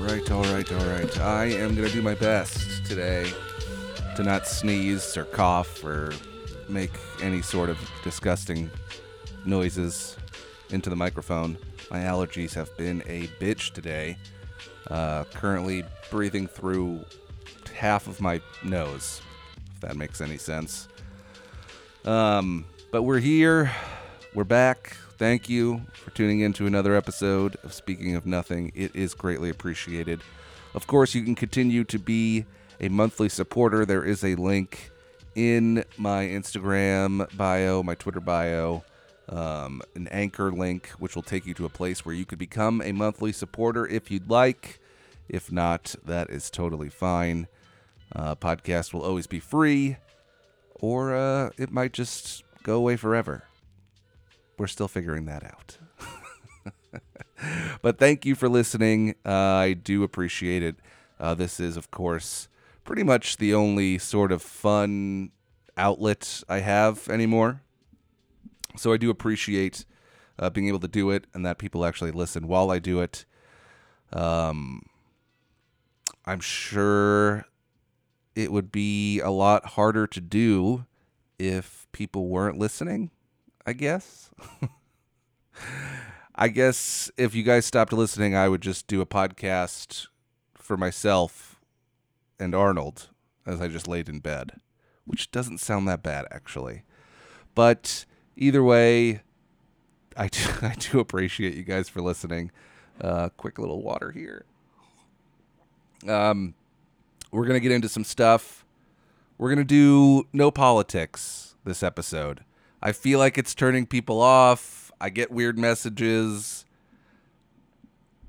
All right. I am going to do my best today to not sneeze or cough or make any sort of disgusting noises into the microphone. My allergies have been a bitch today. Currently breathing through half of my nose, if that makes any sense. But we're here. We're back. Thank you for tuning in to another episode of Speaking of Nothing. It is greatly appreciated. Of course, you can continue to be a monthly supporter. There is a link in my Instagram bio, my Twitter bio, an anchor link, which will take you to a place where you could become a monthly supporter if you'd like. If not, that is totally fine. Podcast will always be free, or it might just go away forever. We're still figuring that out. But thank you for listening. I do appreciate it. This is, of course, pretty much the only sort of fun outlet I have anymore. So I do appreciate being able to do it and that people actually listen while I do it. I'm sure it would be a lot harder to do if people weren't listening, I guess. I guess if you guys stopped listening, I would just do a podcast for myself and Arnold as I just laid in bed, which doesn't sound that bad, actually. But either way, I do appreciate you guys for listening. Quick little water here. We're going to get into some stuff. We're going to do no politics this episode. I feel like it's turning people off. I get weird messages.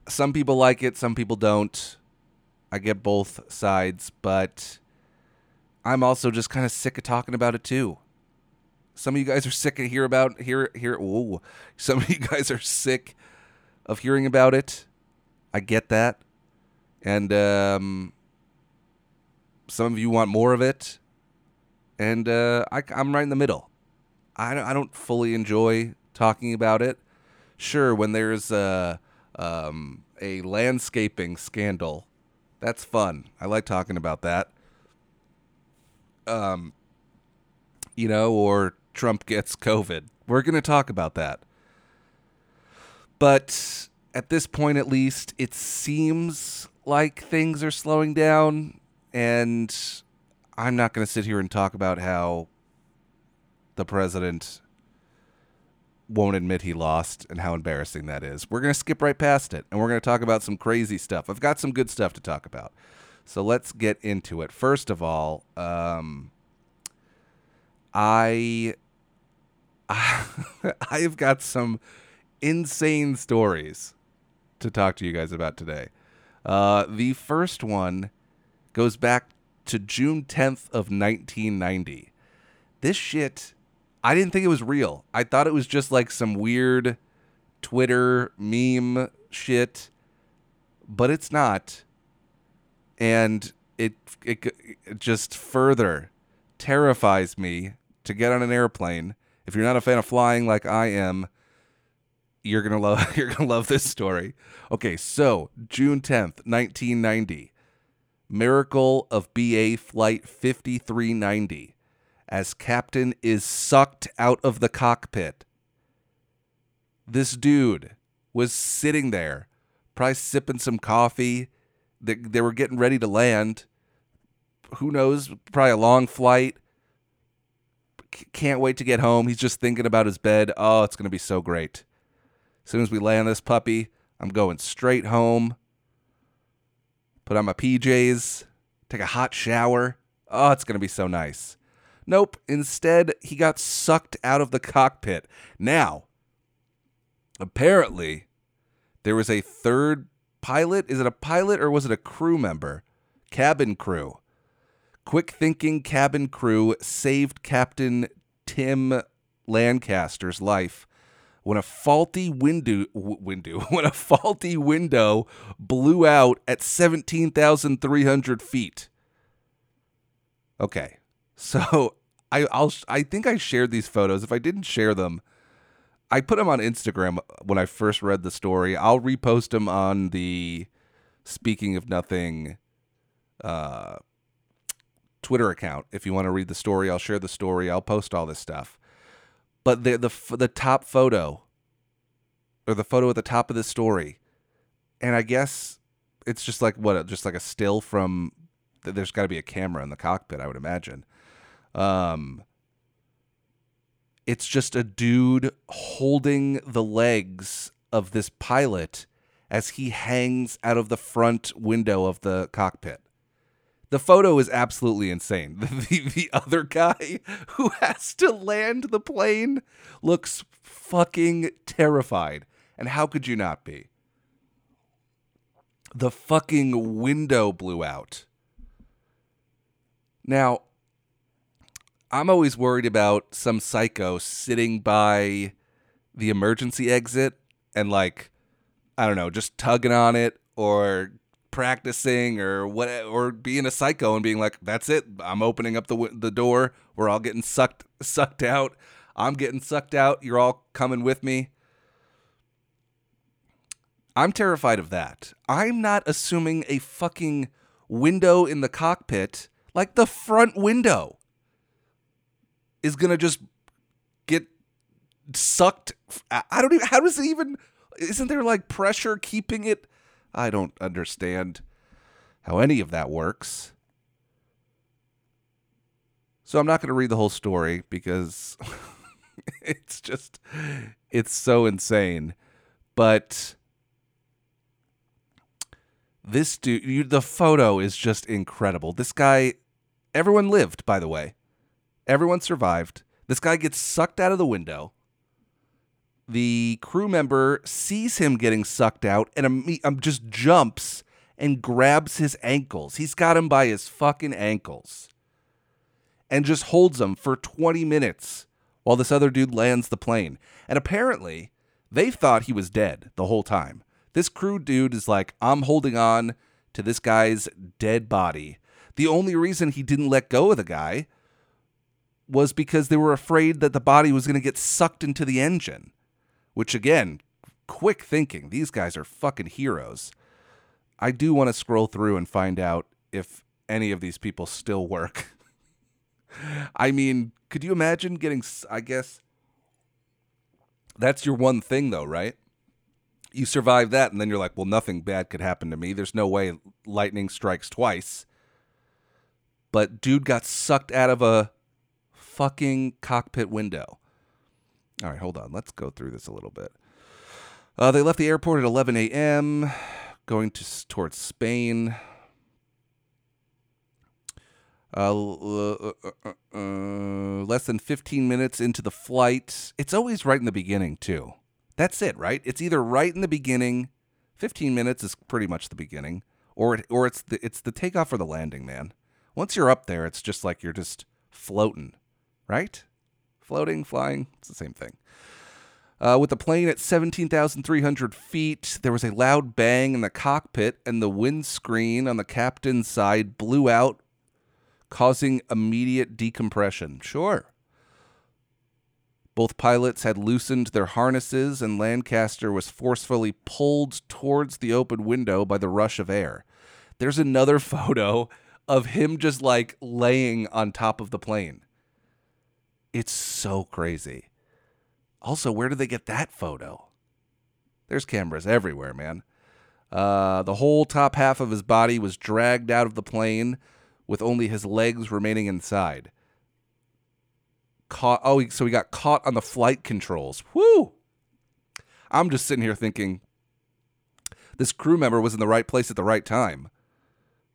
Some people like it, some people don't. I get both sides, but I'm also just kind of sick of talking about it too. Some of you guys are sick of Some of you guys are sick of hearing about it. I get that. And some of you want more of it. And I'm right in the middle. I don't fully enjoy talking about it. Sure, when there's a landscaping scandal, that's fun. I like talking about that. Or Trump gets COVID. We're going to talk about that. But at this point, at least, it seems like things are slowing down. And I'm not going to sit here and talk about how the president won't admit he lost and how embarrassing that is. We're going to skip right past it. And we're going to talk about some crazy stuff. I've got some good stuff to talk about. So let's get into it. First of all, I've got some insane stories to talk to you guys about today. The first one goes back to June 10th of 1990. This shit, I didn't think it was real. I thought it was just like some weird Twitter meme shit, but it's not. And it just further terrifies me to get on an airplane. If you're not a fan of flying like I am, you're gonna love this story. Okay, so June 10th, 1990, miracle of BA Flight 5390, as captain is sucked out of the cockpit. This dude was sitting there, probably sipping some coffee. They were getting ready to land. Who knows? Probably a long flight. Can't wait to get home. He's just thinking about his bed. Oh, it's going to be so great. As soon as we land this puppy, I'm going straight home. Put on my PJs. Take a hot shower. Oh, it's going to be so nice. Nope. Instead, he got sucked out of the cockpit. Now, apparently, there was a third pilot. Is it a pilot or was it a crew member? Cabin crew. Quick-thinking cabin crew saved Captain Tim Lancaster's life when a faulty window blew out at 17,300 feet. Okay, so I think I shared these photos. If I didn't share them, I put them on Instagram when I first read the story. I'll repost them on the Speaking of Nothing Twitter account. If you want to read the story, I'll share the story. I'll post all this stuff. But the top photo, or the photo at the top of the story, and I guess it's just like what, just like a still from. There's got to be a camera in the cockpit, I would imagine. It's just a dude holding the legs of this pilot as he hangs out of the front window of the cockpit. The photo is absolutely insane. The other guy who has to land the plane looks fucking terrified. And how could you not be? The fucking window blew out. Now, I'm always worried about some psycho sitting by the emergency exit and, like, I don't know, just tugging on it or practicing or what, or being a psycho and being like, that's it, I'm opening up the door, we're all getting sucked out, I'm getting sucked out, you're all coming with me. I'm terrified of that. I'm not assuming a fucking window in the cockpit, like the front window, is gonna just get sucked. I don't even, how does it even, isn't there like pressure keeping it? I don't understand how any of that works. So I'm not going to read the whole story because it's so insane. But this dude, the photo is just incredible. This guy, everyone lived, by the way. Everyone survived. This guy gets sucked out of the window. The crew member sees him getting sucked out and just jumps and grabs his ankles. He's got him by his fucking ankles and just holds him for 20 minutes while this other dude lands the plane. And apparently they thought he was dead the whole time. This crew dude is like, I'm holding on to this guy's dead body. The only reason he didn't let go of the guy was because they were afraid that the body was going to get sucked into the engine. Which, again, quick thinking. These guys are fucking heroes. I do want to scroll through and find out if any of these people still work. I mean, could you imagine getting, I guess, that's your one thing, though, right? You survive that, and then you're like, well, nothing bad could happen to me. There's no way lightning strikes twice. But dude got sucked out of a fucking cockpit window. All right, hold on. Let's go through this a little bit. They left the airport at 11 a.m., going towards Spain. Less than 15 minutes into the flight. It's always right in the beginning, too. That's it, right? It's either right in the beginning, 15 minutes is pretty much the beginning, or it's the takeoff or the landing, man. Once you're up there, it's just like you're just floating, right? Floating, flying, it's the same thing. With the plane at 17,300 feet, there was a loud bang in the cockpit, and the windscreen on the captain's side blew out, causing immediate decompression. Sure. Both pilots had loosened their harnesses, and Lancaster was forcefully pulled towards the open window by the rush of air. There's another photo of him just like laying on top of the plane. It's so crazy. Also, where did they get that photo? There's cameras everywhere, man. The whole top half of his body was dragged out of the plane with only his legs remaining inside. So he got caught on the flight controls. Woo! I'm just sitting here thinking, this crew member was in the right place at the right time.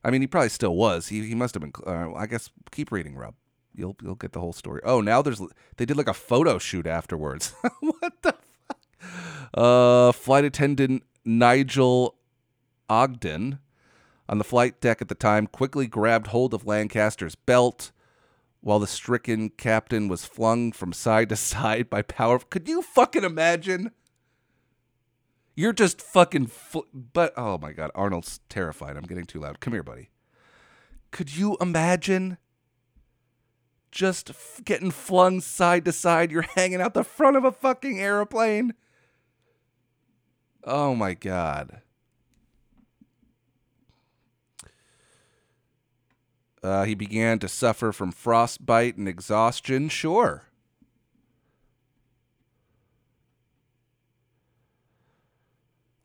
I mean, he probably still was. He must have been, I guess, keep reading, Rob. You'll get the whole story. Oh, now they did like a photo shoot afterwards. What the fuck? Flight attendant Nigel Ogden on the flight deck at the time quickly grabbed hold of Lancaster's belt while the stricken captain was flung from side to side by power. Could you fucking imagine? You're just fucking. But oh my God, Arnold's terrified. I'm getting too loud. Come here, buddy. Could you imagine? Just getting flung side to side. You're hanging out the front of a fucking airplane. Oh, my God. He began to suffer from frostbite and exhaustion. Sure.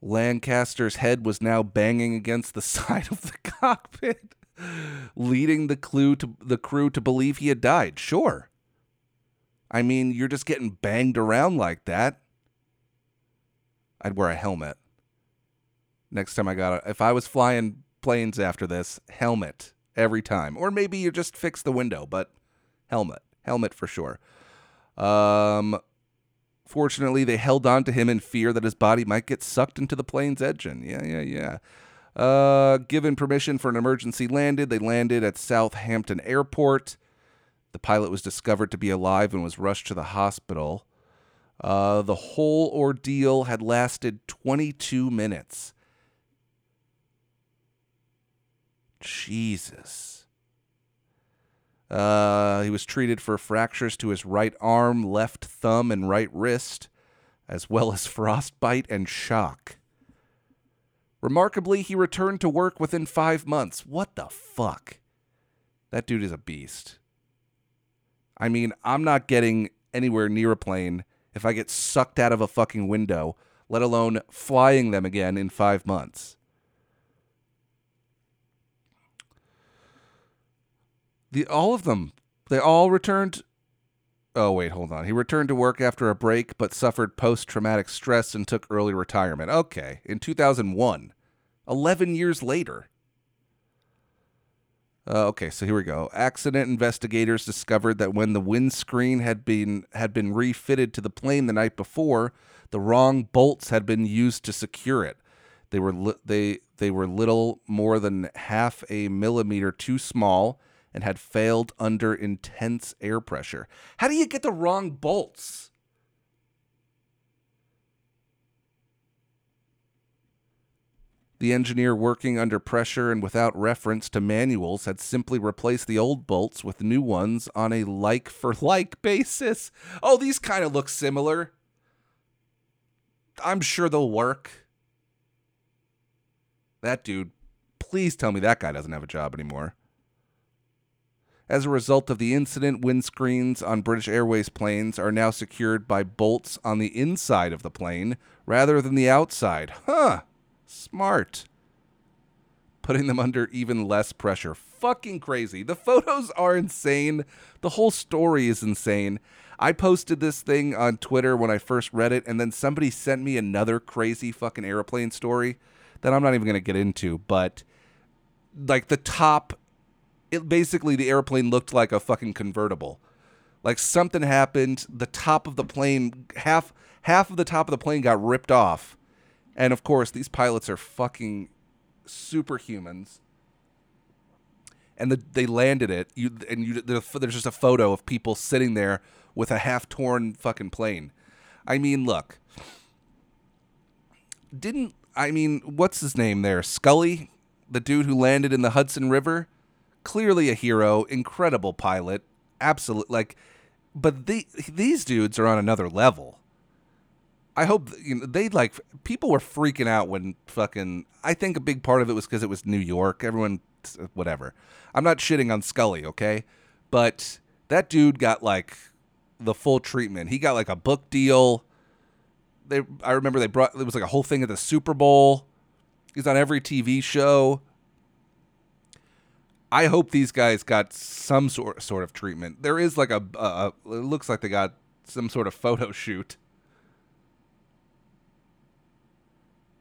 Lancaster's head was now banging against the side of the cockpit, leading the crew to believe he had died. Sure. I mean, you're just getting banged around like that. I'd wear a helmet. Next time if I was flying planes after this, helmet every time. Or maybe you just fix the window, but helmet for sure. Fortunately, they held on to him in fear that his body might get sucked into the plane's engine. Yeah. Given permission for an emergency landing, they landed at Southampton Airport. The pilot was discovered to be alive and was rushed to the hospital. The whole ordeal had lasted 22 minutes. Jesus. He was treated for fractures to his right arm, left thumb, and right wrist, as well as frostbite and shock. Remarkably, he returned to work within 5 months. What the fuck? That dude is a beast. I mean, I'm not getting anywhere near a plane if I get sucked out of a fucking window, let alone flying them again in 5 months. All of them, they all returned. Oh, wait, hold on. He returned to work after a break, but suffered post-traumatic stress and took early retirement. Okay, in 2001, 11 years later. Okay, so here we go. Accident investigators discovered that when the windscreen had been refitted to the plane the night before, the wrong bolts had been used to secure it. They were little more than half a millimeter too small and had failed under intense air pressure. How do you get the wrong bolts? The engineer working under pressure and without reference to manuals had simply replaced the old bolts with new ones on a like-for-like basis. Oh, these kind of look similar. I'm sure they'll work. That dude, please tell me that guy doesn't have a job anymore. As a result of the incident, windscreens on British Airways planes are now secured by bolts on the inside of the plane rather than the outside. Huh. Smart. Putting them under even less pressure. Fucking crazy. The photos are insane. The whole story is insane. I posted this thing on Twitter when I first read it, and then somebody sent me another crazy fucking airplane story that I'm not even going to get into, but like the top... It basically, the airplane looked like a fucking convertible. Like something happened. The top of the plane, half of the top of the plane got ripped off. And of course, these pilots are fucking superhumans. And they landed it. There's just a photo of people sitting there with a half-torn fucking plane. I mean, look. What's his name there? Scully? The dude who landed in the Hudson River? Clearly a hero, incredible pilot, absolute. But these dudes are on another level. I hope people were freaking out when fucking. I think a big part of it was because it was New York. Everyone, whatever. I'm not shitting on Scully, okay? But that dude got like the full treatment. He got like a book deal. I remember it was like a whole thing at the Super Bowl. He's on every TV show. I hope these guys got some sort of treatment. There is like it looks like they got some sort of photo shoot.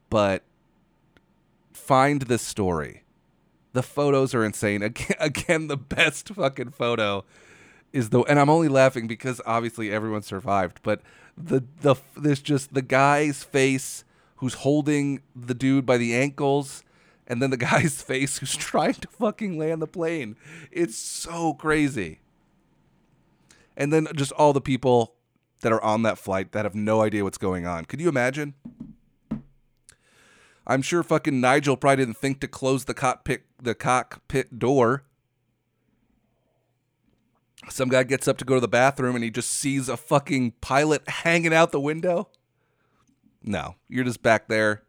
But find this story. The photos are insane. Again, the best fucking photo is and I'm only laughing because obviously everyone survived, but there's just the guy's face who's holding the dude by the ankles. And then the guy's face who's trying to fucking land the plane. It's so crazy. And then just all the people that are on that flight that have no idea what's going on. Could you imagine? I'm sure fucking Nigel probably didn't think to close the cockpit door. Some guy gets up to go to the bathroom and he just sees a fucking pilot hanging out the window. No, you're just back there.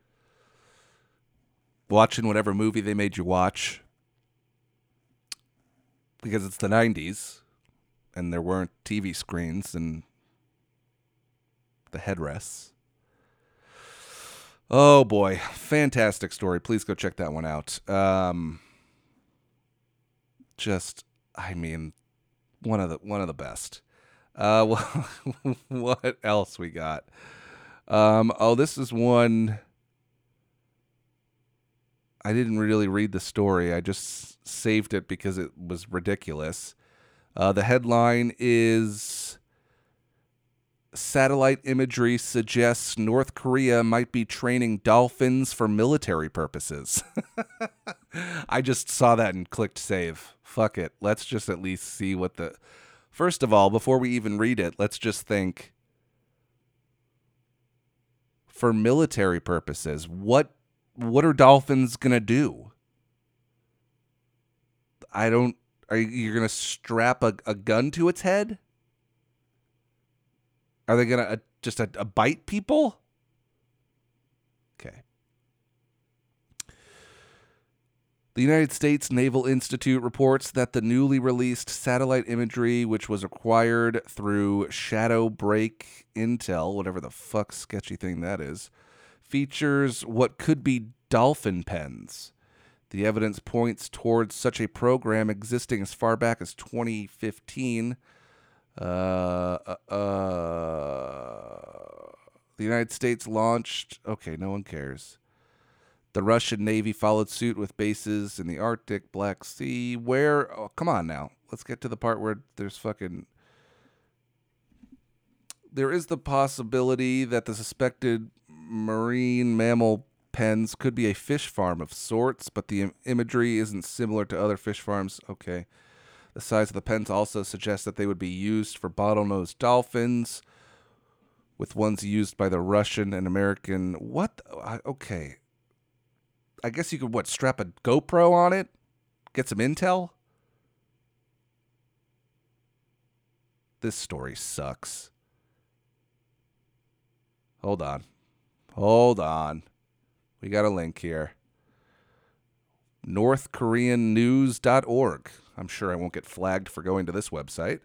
Watching whatever movie they made you watch. because it's the 90s and there weren't TV screens and the headrests. Oh, boy. Fantastic story. Please go check that one out. One of the best. Well, what else we got? This is one. I didn't really read the story. I just saved it because it was ridiculous. The headline is... Satellite imagery suggests North Korea might be training dolphins for military purposes. I just saw that and clicked save. Fuck it. Let's just at least see what the... First of all, before we even read it, let's just think. For military purposes, what are dolphins going to do? Are you going to strap a gun to its head? Are they going to just bite people? Okay. The United States Naval Institute reports that the newly released satellite imagery, which was acquired through Shadowbreak Intel, whatever the fuck sketchy thing that is, features what could be dolphin pens. The evidence points towards such a program existing as far back as 2015. The United States launched... Okay, no one cares. The Russian Navy followed suit with bases in the Arctic, Black Sea, where... Oh, come on now. Let's get to the part where there's fucking... There is the possibility that the suspected marine mammal pens could be a fish farm of sorts, but the imagery isn't similar to other fish farms. Okay. The size of the pens also suggests that they would be used for bottlenose dolphins, with ones used by the Russian and American... What? Okay. I guess you could, strap a GoPro on it? Get some intel? This story sucks. Hold on. We got a link here. NorthKoreanNews.org. I'm sure I won't get flagged for going to this website.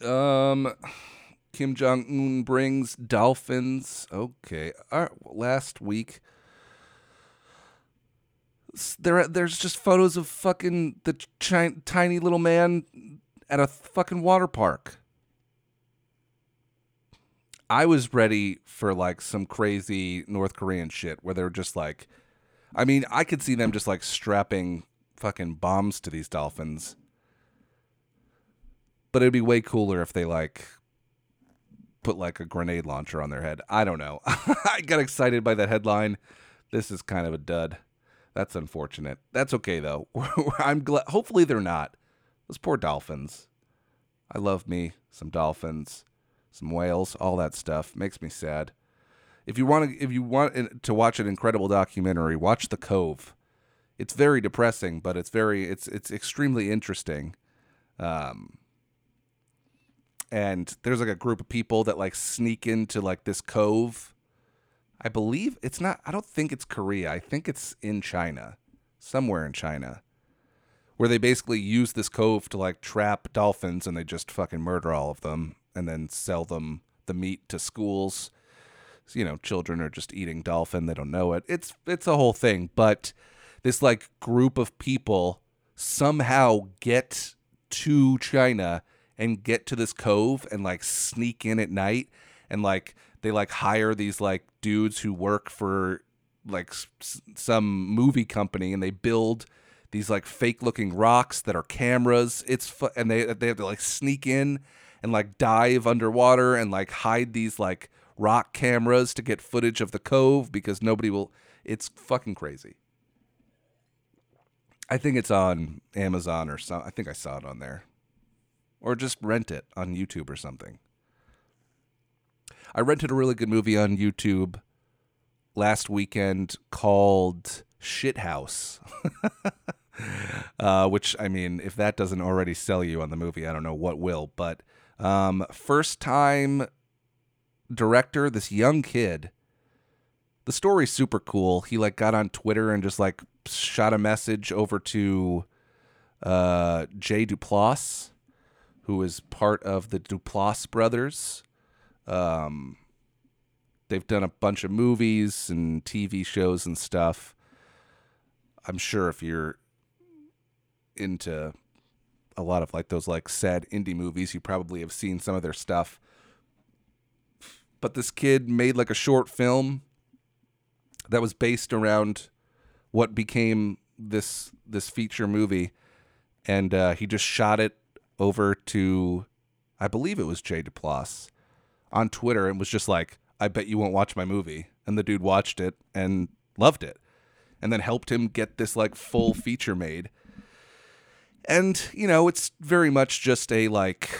Kim Jong-un brings dolphins. Okay. All right. Last week, there's just photos of fucking the tiny little man at a fucking water park. I was ready for, some crazy North Korean shit where they're just, I could see them just, strapping fucking bombs to these dolphins. But it'd be way cooler if they, put, a grenade launcher on their head. I don't know. I got excited by that headline. This is kind of a dud. That's unfortunate. That's okay, though. I'm glad. Hopefully they're not. Those poor dolphins. I love me some dolphins. Some whales, all that stuff. Makes me sad. If you want to watch an incredible documentary, watch The Cove. It's very depressing, but it's extremely interesting. And there's a group of people that sneak into this cove. I believe it's not. I don't think it's Korea. I think it's in China, somewhere in China, where they basically use this cove to trap dolphins, and they just fucking murder all of them. And then sell them the meat to schools. So, children are just eating dolphin. They don't know it. It's a whole thing. But this group of people somehow get to China and get to this cove and sneak in at night. And they hire these dudes who work for some movie company, and they build these fake looking rocks that are cameras. And they have to sneak in and dive underwater and hide these rock cameras to get footage of the cove because nobody will. It's fucking crazy. I think it's on Amazon or something. I think I saw it on there. Or just rent it on YouTube or something. I rented a really good movie on YouTube last weekend called Shithouse. Which, if that doesn't already sell you on the movie, I don't know what will, but... first-time director, this young kid. The story's super cool. He got on Twitter and just shot a message over to Jay Duplass, who is part of the Duplass brothers. They've done a bunch of movies and TV shows and stuff. I'm sure if you're into a lot of like those like sad indie movies, you probably have seen some of their stuff. But this kid made like a short film that was based around what became this feature movie, and he just shot it over to, I believe it was Jay Duplass, on Twitter, and was just like, I bet you won't watch my movie. And the dude watched it and loved it, and then helped him get this like full feature made. And, you know, it's very much just a like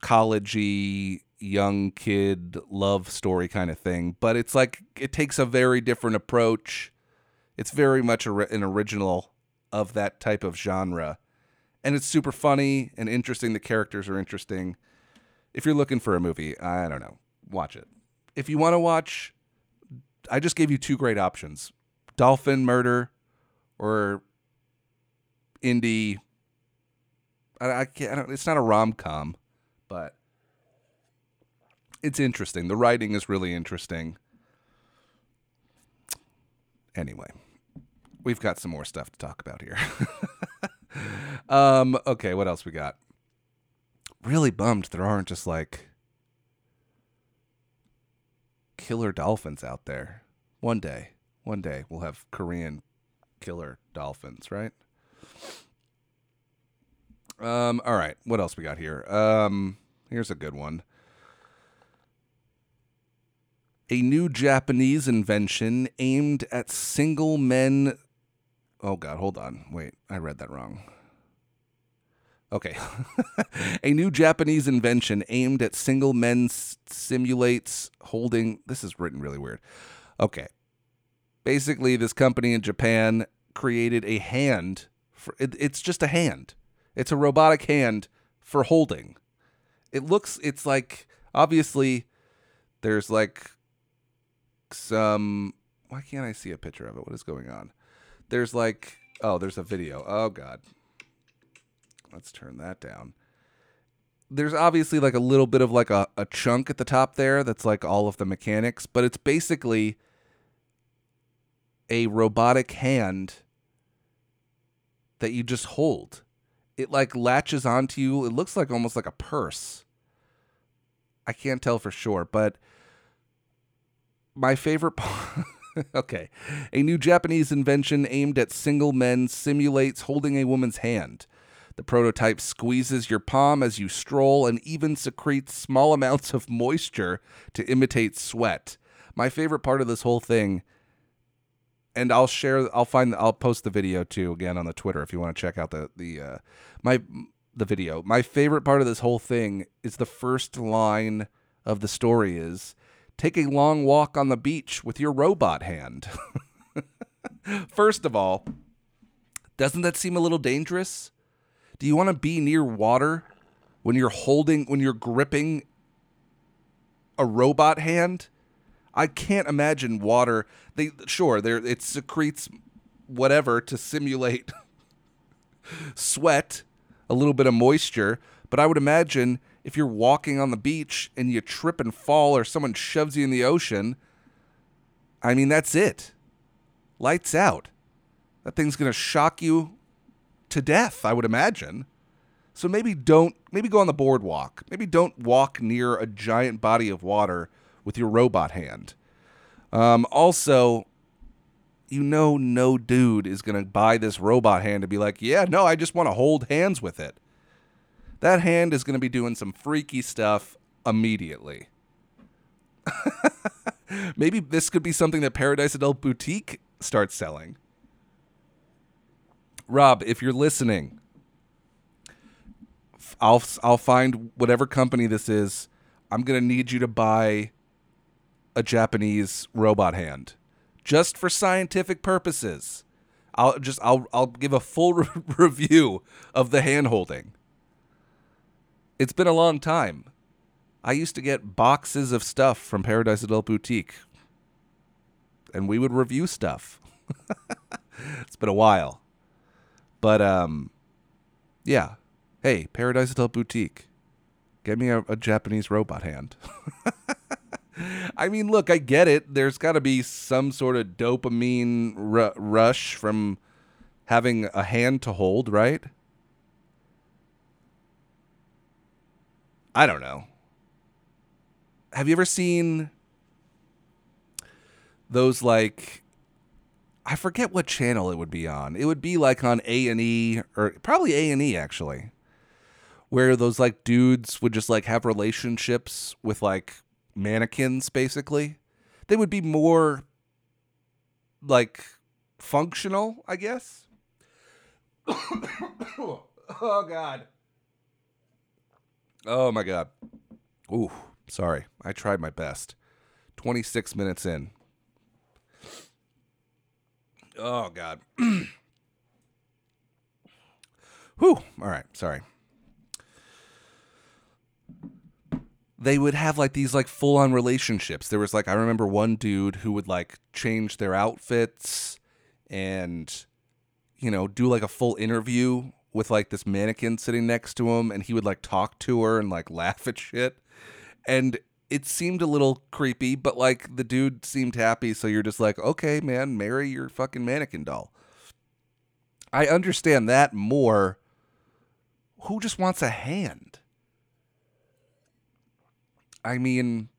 college-y young kid love story kind of thing, but it's like it takes a very different approach. It's very much an original of that type of genre, and it's super funny and interesting. The characters are interesting. If you're looking for a movie, I don't know, watch it. If you want to watch, I just gave you two great options: Dolphin Murder or indie. It's not a rom-com, but it's interesting. The writing is really interesting. Anyway, we've got some more stuff to talk about here. Okay, what else we got? Really bummed there aren't just like killer dolphins out there. One day we'll have Korean killer dolphins, right? All right, what else we got here? Here's a good one. A new Japanese invention aimed at single men. Oh, God, hold on. Wait, I read that wrong. Okay. A new Japanese invention aimed at single men simulates holding. This is written really weird. Okay. Basically, this company in Japan created a hand. It's just a hand. It's a robotic hand for holding. It's like, obviously, there's like some, why can't I see a picture of it? What is going on? There's like, oh, there's a video. Oh, God. Let's turn that down. There's obviously like a little bit of like a chunk at the top there that's like all of the mechanics, but it's basically a robotic hand that you just hold. It like latches onto you. It looks like almost like a purse. I can't tell for sure, but my favorite part, okay. A new Japanese invention aimed at single men simulates holding a woman's hand. The prototype squeezes your palm as you stroll and even secretes small amounts of moisture to imitate sweat. My favorite part of this whole thing, and I'll post the video too again on the Twitter if you want to check out the video. My favorite part of this whole thing is the first line of the story is, take a long walk on the beach with your robot hand. First of all, doesn't that seem a little dangerous? Do you want to be near water when you're gripping a robot hand? I can't imagine water. It secretes whatever to simulate sweat, a little bit of moisture, but I would imagine if you're walking on the beach and you trip and fall or someone shoves you in the ocean, I mean, that's it. Lights out. That thing's going to shock you to death, I would imagine. So maybe go on the boardwalk. Maybe don't walk near a giant body of water with your robot hand. Also, no dude is going to buy this robot hand and be like, yeah, no, I just want to hold hands with it. That hand is going to be doing some freaky stuff immediately. Maybe this could be something that Paradise Adult Boutique starts selling. Rob, if you're listening, I'll find whatever company this is. I'm going to need you to buy a Japanese robot hand just for scientific purposes. I'll give a full review of the hand holding. It's been a long time. I used to get boxes of stuff from Paradise Adult Boutique, and we would review stuff. It's been a while. But yeah. Hey, Paradise Adult Boutique. Get me a Japanese robot hand. I mean, look, I get it. There's got to be some sort of dopamine rush from having a hand to hold, right? I don't know. Have you ever seen those, like, I forget what channel it would be on. It would be like on A&E, or probably A&E actually, where those like dudes would just like have relationships with like mannequins basically. They would be more like functional, I guess. Oh God. Oh my God. Ooh, sorry. I tried my best. 26 minutes in. Oh, God. Whew. All right. Sorry. They would have, like, these, like, full-on relationships. There was, like, I remember one dude who would, like, change their outfits and, you know, do, like, a full interview with, like, this mannequin sitting next to him. And he would, like, talk to her and, like, laugh at shit. And it seemed a little creepy, but, like, the dude seemed happy, so you're just like, okay, man, marry your fucking mannequin doll. I understand that more. Who just wants a hand? I mean,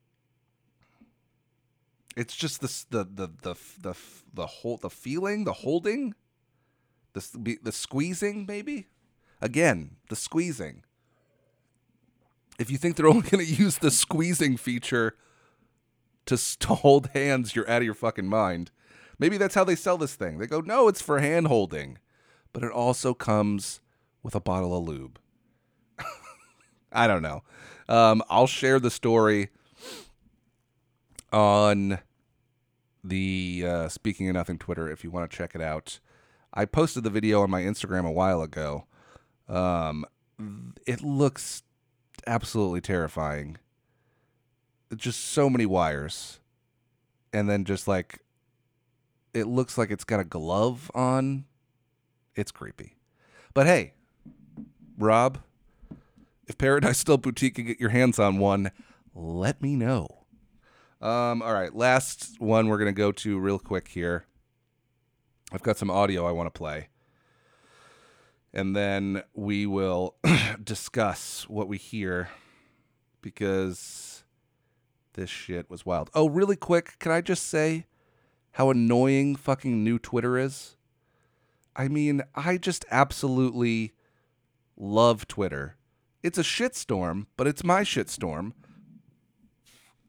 it's just this, the feeling, the holding, the squeezing, maybe? Again, the squeezing. If you think they're only going to use the squeezing feature to hold hands, you're out of your fucking mind. Maybe that's how they sell this thing. They go, no, it's for hand holding, but it also comes with a bottle of lube. I don't know. I'll share the story on the Speaking of Nothing Twitter if you want to check it out. I posted the video on my Instagram a while ago. It looks absolutely terrifying. Just so many wires, and then just like it looks like it's got a glove on. It's creepy. But hey, Rob, if Paradise Still Boutique can get your hands on one, let me know. All right, last one we're gonna go to real quick here. I've got some audio I want to play. And then we will discuss what we hear, because this shit was wild. Oh, really quick, can I just say how annoying fucking new Twitter is? I mean, I just absolutely love Twitter. It's a shitstorm, but it's my shitstorm.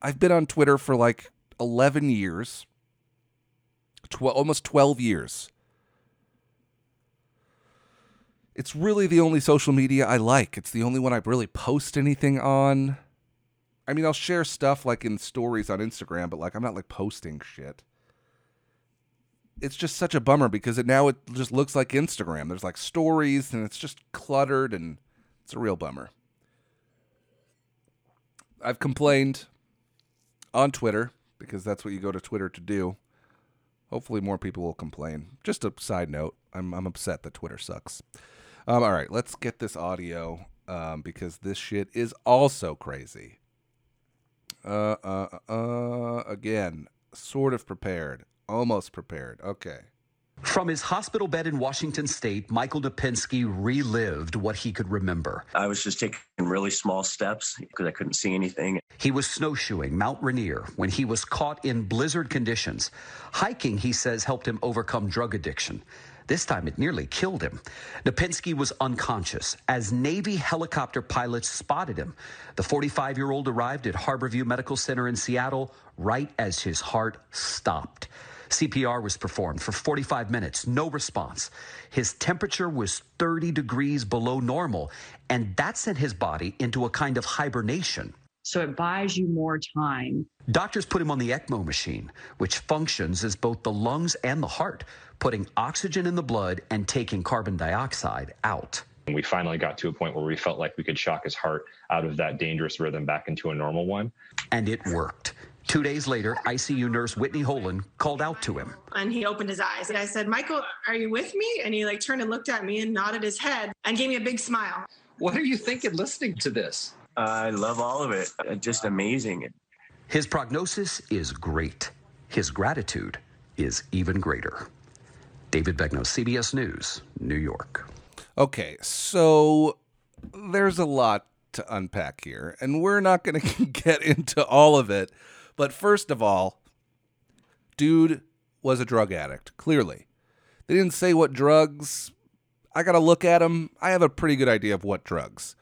I've been on Twitter for like 11 years, almost 12 years. It's really the only social media I like. It's the only one I really post anything on. I mean, I'll share stuff like in stories on Instagram, but like I'm not like posting shit. It's just such a bummer because now it just looks like Instagram. There's like stories and it's just cluttered, and it's a real bummer. I've complained on Twitter because that's what you go to Twitter to do. Hopefully more people will complain. Just a side note, I'm upset that Twitter sucks. All right, let's get this audio because this shit is also crazy. Again, sort of prepared, almost prepared. Okay. From his hospital bed in Washington State, Michael Nepensky relived what he could remember. I was just taking really small steps because I couldn't see anything. He was snowshoeing Mount Rainier when he was caught in blizzard conditions. Hiking, he says, helped him overcome drug addiction. This time it nearly killed him. Nepensky was unconscious as Navy helicopter pilots spotted him. The 45-year-old arrived at Harborview Medical Center in Seattle right as his heart stopped. CPR was performed for 45 minutes, no response. His temperature was 30 degrees below normal, and that sent his body into a kind of hibernation. So it buys you more time. Doctors put him on the ECMO machine, which functions as both the lungs and the heart, putting oxygen in the blood and taking carbon dioxide out. And we finally got to a point where we felt like we could shock his heart out of that dangerous rhythm back into a normal one. And it worked. 2 days later, ICU nurse Whitney Holin called out to him. And he opened his eyes. And I said, "Michael, are you with me?" And he turned and looked at me and nodded his head and gave me a big smile. What are you thinking listening to this? I love all of it. Just amazing. His prognosis is great. His gratitude is even greater. David Begnaud, CBS News, New York. Okay, so there's a lot to unpack here, and we're not going to get into all of it. But first of all, dude was a drug addict, clearly. They didn't say what drugs. I got to look at him. I have a pretty good idea of what drugs.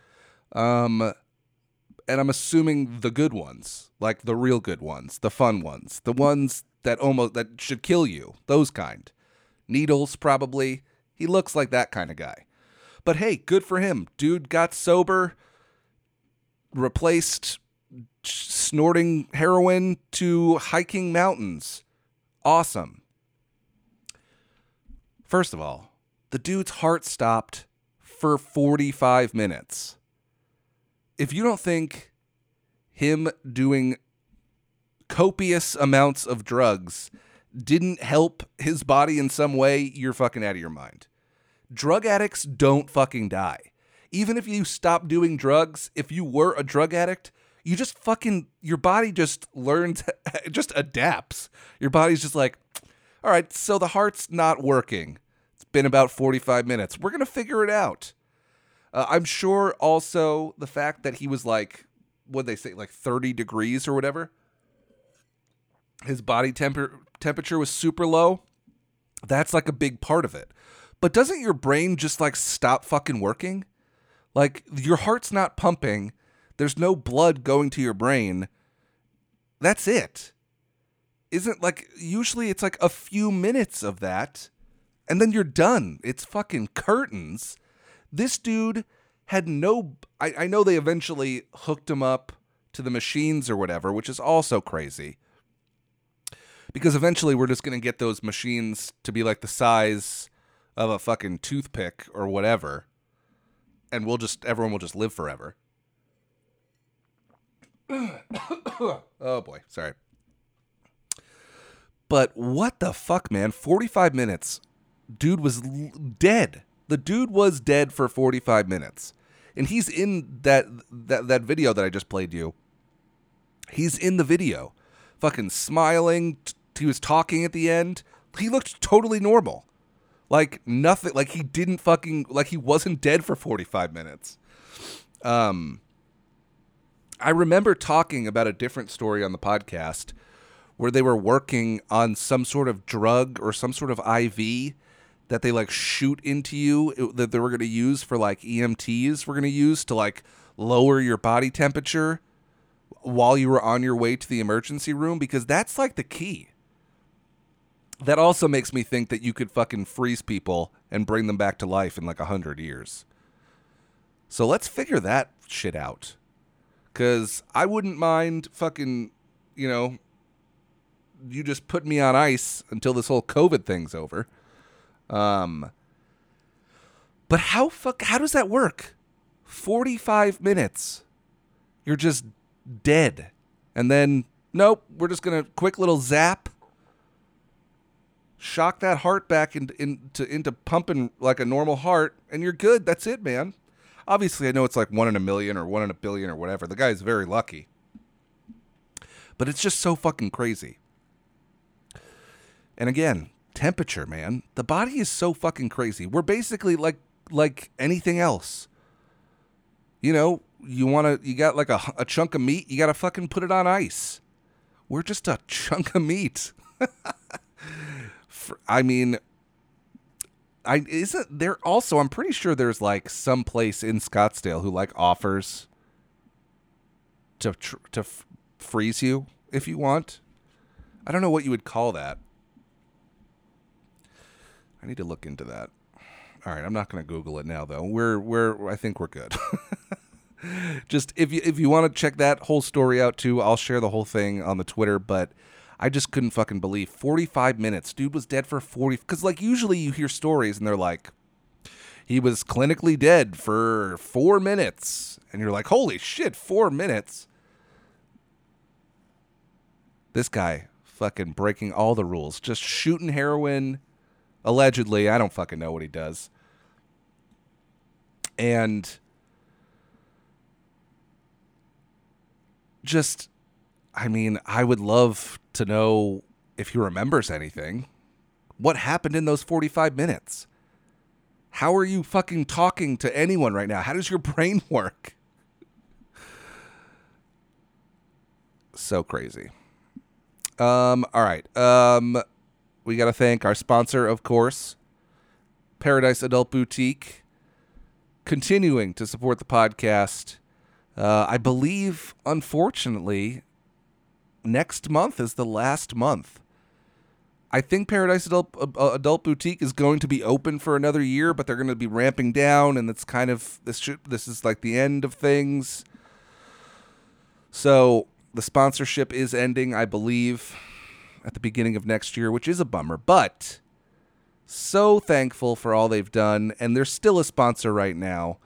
And I'm assuming the good ones, like the real good ones, the fun ones, the ones that should kill you, those kind. Needles, probably. He looks like that kind of guy. But hey, good for him. Dude got sober, replaced snorting heroin to hiking mountains. Awesome. First of all, the dude's heart stopped for 45 minutes. If you don't think him doing copious amounts of drugs didn't help his body in some way, you're fucking out of your mind. Drug addicts don't fucking die. Even if you stop doing drugs, if you were a drug addict, you just fucking, your body just learns, just adapts. Your body's just like, all right, so the heart's not working. It's been about 45 minutes. We're going to figure it out. I'm sure also the fact that he was like, what'd they say, like 30 degrees or whatever. His body temperature was super low. That's like a big part of it. But doesn't your brain just like stop fucking working? Like your heart's not pumping. There's no blood going to your brain. That's it. Isn't like, usually it's like a few minutes of that and then you're done. It's fucking curtains. This dude had no, I know they eventually hooked him up to the machines or whatever, which is also crazy. Because eventually we're just going to get those machines to be like the size of a fucking toothpick or whatever. And everyone will just live forever. Oh boy, sorry. But what the fuck, man? 45 minutes. Dude was dead. The dude was dead for 45 minutes. And he's in that video that I just played you. He's in the video. Fucking smiling. He was talking at the end. He looked totally normal. Like nothing, like he didn't fucking, like he wasn't dead for 45 minutes. I remember talking about a different story on the podcast where they were working on some sort of drug or some sort of IV that they like shoot into you that they were going to use for like EMTs were going to use to like lower your body temperature while you were on your way to the emergency room, because that's like the key. That also makes me think that you could fucking freeze people and bring them back to life in like 100 years. So let's figure that shit out. Because I wouldn't mind fucking, you just put me on ice until this whole COVID thing's over. But how does that work? 45 minutes. You're just dead. And then, nope, we're just going to quick little zap. Shock that heart back into pumping like a normal heart, and you're good. That's it, man. Obviously, I know it's like 1 in a million or 1 in a billion or whatever. The guy's very lucky. But it's just so fucking crazy. And again, temperature, man. The body is so fucking crazy. We're basically like anything else. You got like a chunk of meat, you got to fucking put it on ice. We're just a chunk of meat. Isn't there also, I'm pretty sure there's like some place in Scottsdale who like offers to freeze you if you want. I don't know what you would call that. I need to look into that. All right, I'm not going to Google it now though. I think we're good. Just if you want to check that whole story out too, I'll share the whole thing on the Twitter, but I just couldn't fucking believe 45 minutes. Dude was dead for 40. Because like usually you hear stories and they're like, he was clinically dead for 4 minutes. And you're like, holy shit, 4 minutes. This guy fucking breaking all the rules, just shooting heroin, allegedly. I don't fucking know what he does. And just, I mean, I would love to know if he remembers anything. What happened in those 45 minutes? How are you fucking talking to anyone right now? How does your brain work? So crazy. All right. We got to thank our sponsor, of course, Paradise Adult Boutique, continuing to support the podcast. I believe, unfortunately, next month is the last month. I think Paradise Adult Boutique is going to be open for another year, but they're going to be ramping down, and it's kind of this is like the end of things. So the sponsorship is ending, I believe, at the beginning of next year, which is a bummer. But so thankful for all they've done, and they're still a sponsor right now.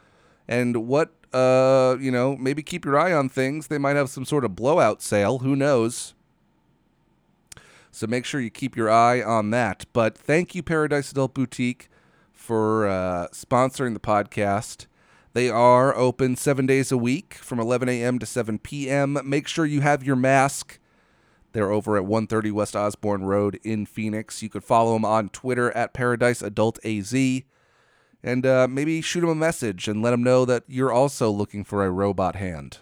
And what, maybe keep your eye on things. They might have some sort of blowout sale. Who knows? So make sure you keep your eye on that. But thank you, Paradise Adult Boutique, for sponsoring the podcast. They are open 7 days a week from 11 a.m. to 7 p.m. Make sure you have your mask. They're over at 130 West Osborne Road in Phoenix. You could follow them on Twitter at Paradise Adult AZ. And maybe shoot them a message and let them know that you're also looking for a robot hand.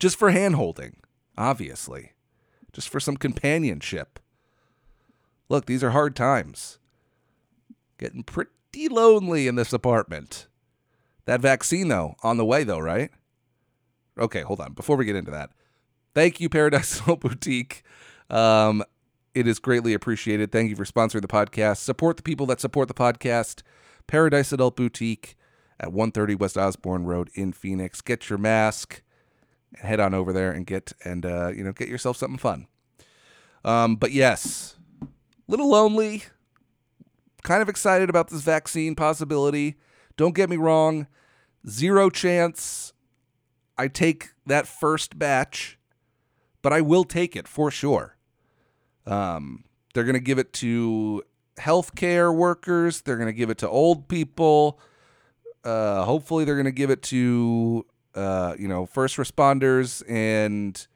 Just for hand-holding. Obviously, just for some companionship. Look, these are hard times. Getting pretty lonely in this apartment. That vaccine, though, on the way, though, right? Okay, hold on. Before we get into that, thank you, Paradise Adult Boutique. It is greatly appreciated. Thank you for sponsoring the podcast. Support the people that support the podcast. Paradise Adult Boutique at 130 West Osborne Road in Phoenix. Get your mask. Head on over there and get yourself something fun. But yes, a little lonely, kind of excited about this vaccine possibility. Don't get me wrong, zero chance I take that first batch, but I will take it for sure. They're going to give it to healthcare workers. They're going to give it to old people. Hopefully they're going to give it to first responders and,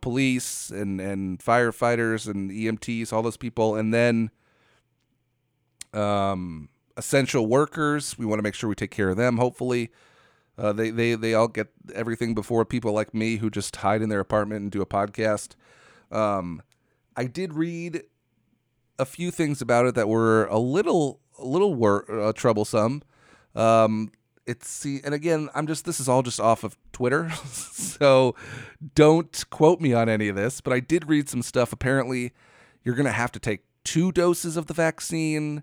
police and firefighters and EMTs, all those people. And then essential workers, we want to make sure we take care of them. Hopefully they all get everything before people like me who just hide in their apartment and do a podcast. I did read a few things about it that were a little troublesome. This is all just off of Twitter, so don't quote me on any of this, but I did read some stuff. Apparently, you're going to have to take 2 doses of the vaccine,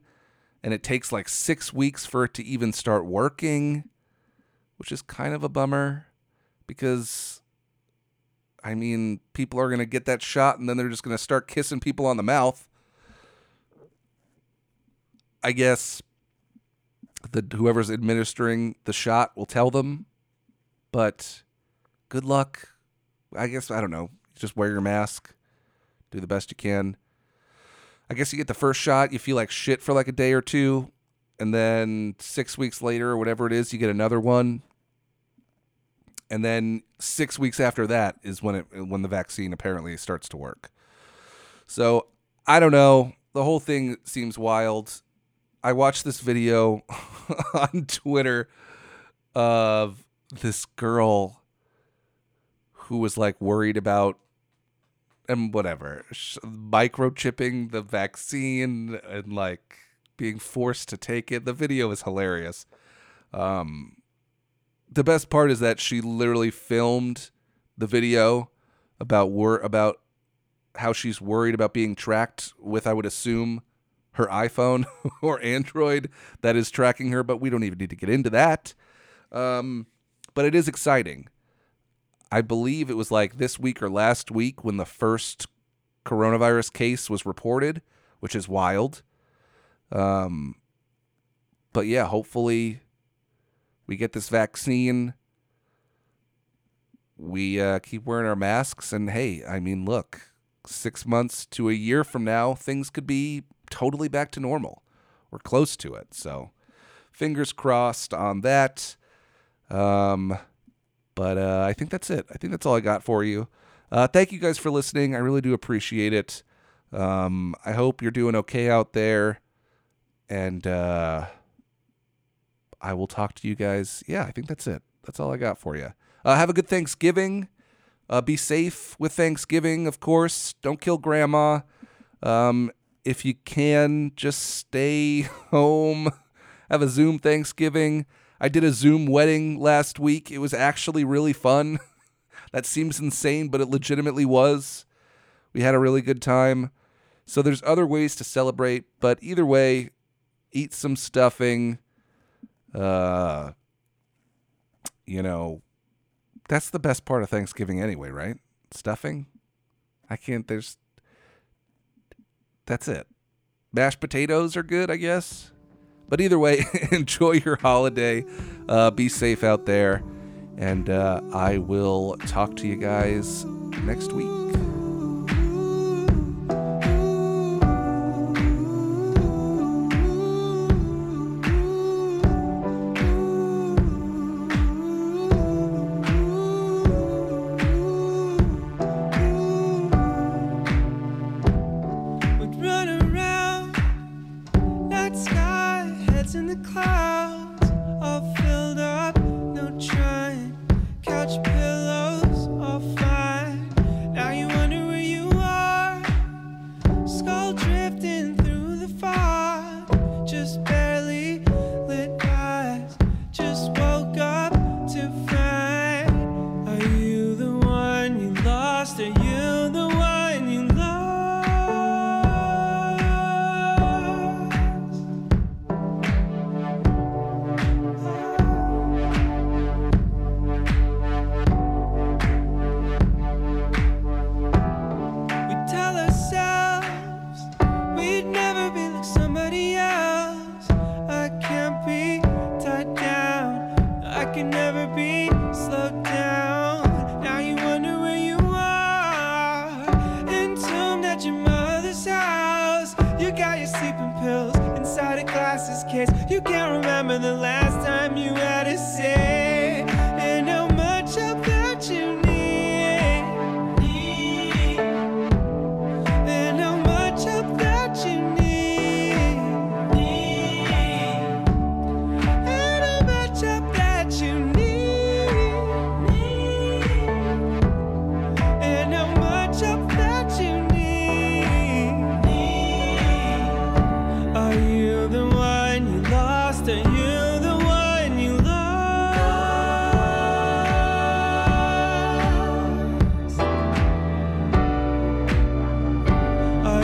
and it takes like 6 weeks for it to even start working, which is kind of a bummer because, I mean, people are going to get that shot, and then they're just going to start kissing people on the mouth. I guess whoever's administering the shot will tell them, but good luck. I guess, I don't know, just wear your mask, do the best you can. I guess you get the first shot, you feel like shit for like a day or two, and then 6 weeks later or whatever it is, you get another one. And then 6 weeks after that is when the vaccine apparently starts to work. So I don't know. The whole thing seems wild. I watched this video on Twitter of this girl who was like worried about and whatever microchipping the vaccine and like being forced to take it. The video is hilarious. The best part is that she literally filmed the video about how she's worried about being tracked with, I would assume, her iPhone or Android that is tracking her, but we don't even need to get into that. But it is exciting. I believe it was like this week or last week when the first coronavirus case was reported, which is wild. But yeah, hopefully we get this vaccine. we keep wearing our masks. And hey, I mean, look, 6 months to a year from now, things could be totally back to normal or close to it. So fingers crossed on that. But I think that's it. I think that's all I got for you. Thank you guys for listening. I really do appreciate it. I hope you're doing okay out there. And I will talk to you guys. Yeah, I think that's it. That's all I got for you. Have a good Thanksgiving. Be safe with Thanksgiving, of course. Don't kill grandma. If you can, just stay home. Have a Zoom Thanksgiving. I did a Zoom wedding last week. It was actually really fun. That seems insane, but it legitimately was. We had a really good time. So there's other ways to celebrate, but either way, eat some stuffing. You know, that's the best part of Thanksgiving anyway, right? Stuffing? That's it. Mashed potatoes are good, I guess. But either way, enjoy your holiday. Be safe out there. And I will talk to you guys next week.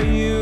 You